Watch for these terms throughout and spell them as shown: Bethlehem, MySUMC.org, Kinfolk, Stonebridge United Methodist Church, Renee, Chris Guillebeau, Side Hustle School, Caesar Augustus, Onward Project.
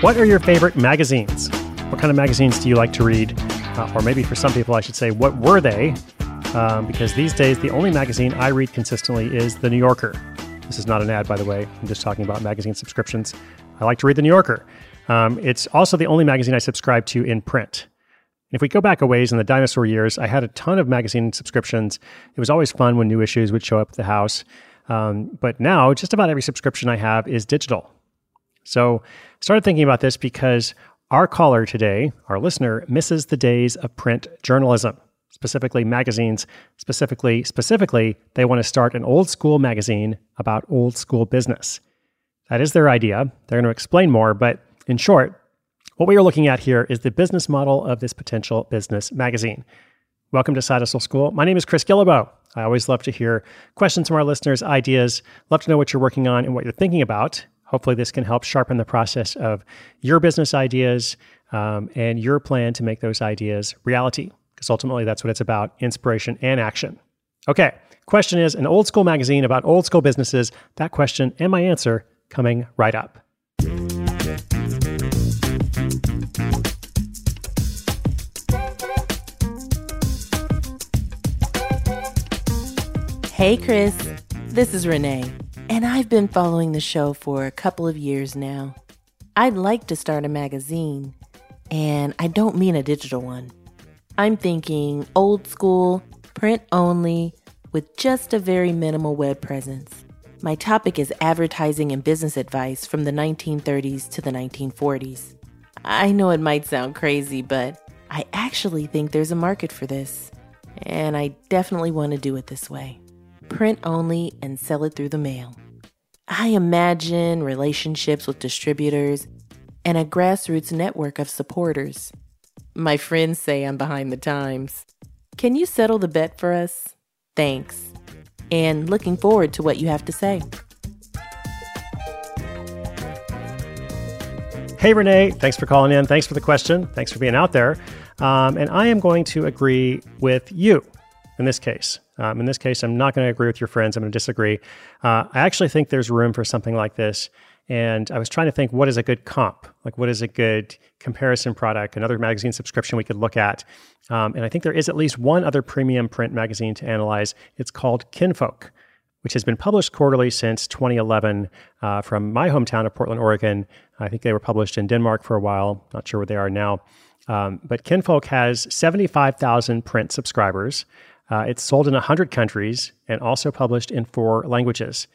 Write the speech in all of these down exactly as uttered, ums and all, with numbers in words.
What are your favorite magazines? What kind of magazines do you like to read? Uh, or maybe for some people, I should say, what were they? Um, because these days, the only magazine I read consistently is The New Yorker. This is not an ad, by the way. I'm just talking about magazine subscriptions. I like to read The New Yorker. Um, it's also the only magazine I subscribe to in print. And if we go back a ways in the dinosaur years, I had a ton of magazine subscriptions. It was always fun when new issues would show up at the house. Um, but now, just about every subscription I have is digital. So I started thinking about this because our caller today, our listener, misses the days of print journalism, specifically magazines. Specifically, specifically, they want to start an old school magazine about old school business. That is their idea. They're going to explain more, but in short, what we are looking at here is the business model of this potential business magazine. Welcome to Side Hustle School. My name is Chris Guillebeau. I always love to hear questions from our listeners, ideas, love to know what you're working on and what you're thinking about. Hopefully this can help sharpen the process of your business ideas um, and your plan to make those ideas reality, because ultimately that's what it's about, inspiration and action. Okay, question is an old school magazine about old school businesses. That question and my answer coming right up. Hey, Chris. This is Renee, and I've been following the show for a couple of years now. I'd like to start a magazine, and I don't mean a digital one. I'm thinking old school, print only, with just a very minimal web presence. My topic is advertising and business advice from the nineteen thirties to the nineteen forties. I know it might sound crazy, but I actually think there's a market for this, and I definitely want to do it this way. Print only and sell it through the mail. I imagine relationships with distributors and a grassroots network of supporters. My friends say I'm behind the times. Can you settle the bet for us? Thanks. And looking forward to what you have to say. Hey, Renee, thanks for calling in. Thanks for the question. Thanks for being out there. Um, and I am going to agree with you in this case. Um, in this case, I'm not going to agree with your friends. I'm going to disagree. Uh, I actually think there's room for something like this. And I was trying to think, what is a good comp? Like, what is a good comparison product, another magazine subscription we could look at? Um, and I think there is at least one other premium print magazine to analyze. It's called Kinfolk, which has been published quarterly since twenty eleven uh, from my hometown of Portland, Oregon. I think they were published in Denmark for a while. Not sure where they are now. Um, but Kinfolk has seventy-five thousand print subscribers. Uh, it's sold in one hundred countries and also published in four languages.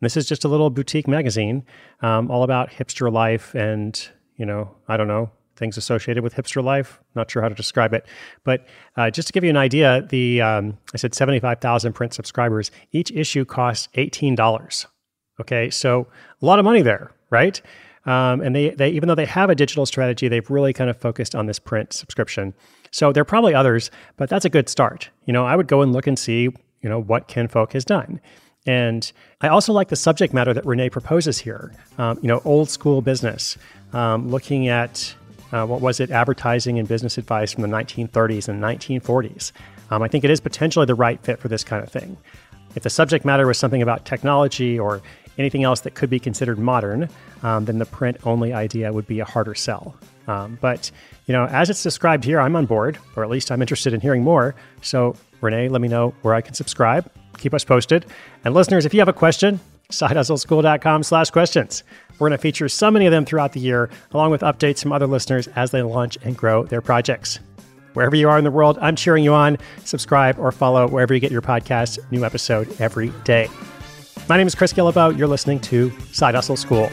And this is just a little boutique magazine, um, all about hipster life and, you know, I don't know, things associated with hipster life. Not sure how to describe it. But uh, just to give you an idea, the um, I said seventy-five thousand print subscribers. Each issue costs eighteen dollars. Okay, so a lot of money there, right? Um, and they, they, even though they have a digital strategy, they've really kind of focused on this print subscription. So there are probably others, but that's a good start. You know, I would go and look and see, you know, what Kinfolk has done. And I also like the subject matter that Renee proposes here. Um, you know, old school business, um, looking at, uh, what was it, advertising and business advice from the nineteen thirties and nineteen forties. Um, I think it is potentially the right fit for this kind of thing. If the subject matter was something about technology or anything else that could be considered modern, um, then the print-only idea would be a harder sell. Um, but, you know, as it's described here, I'm on board, or at least I'm interested in hearing more. So, Renee, let me know where I can subscribe. Keep us posted. And listeners, if you have a question, side hustle school dot com slash questions. We're going to feature so many of them throughout the year, along with updates from other listeners as they launch and grow their projects. Wherever you are in the world, I'm cheering you on. Subscribe or follow wherever you get your podcasts. New episode every day. My name is Chris Guillebeau. You're listening to Side Hustle School.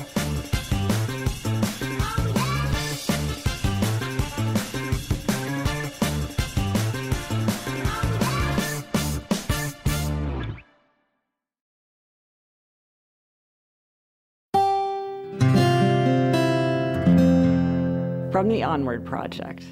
From the Onward Project.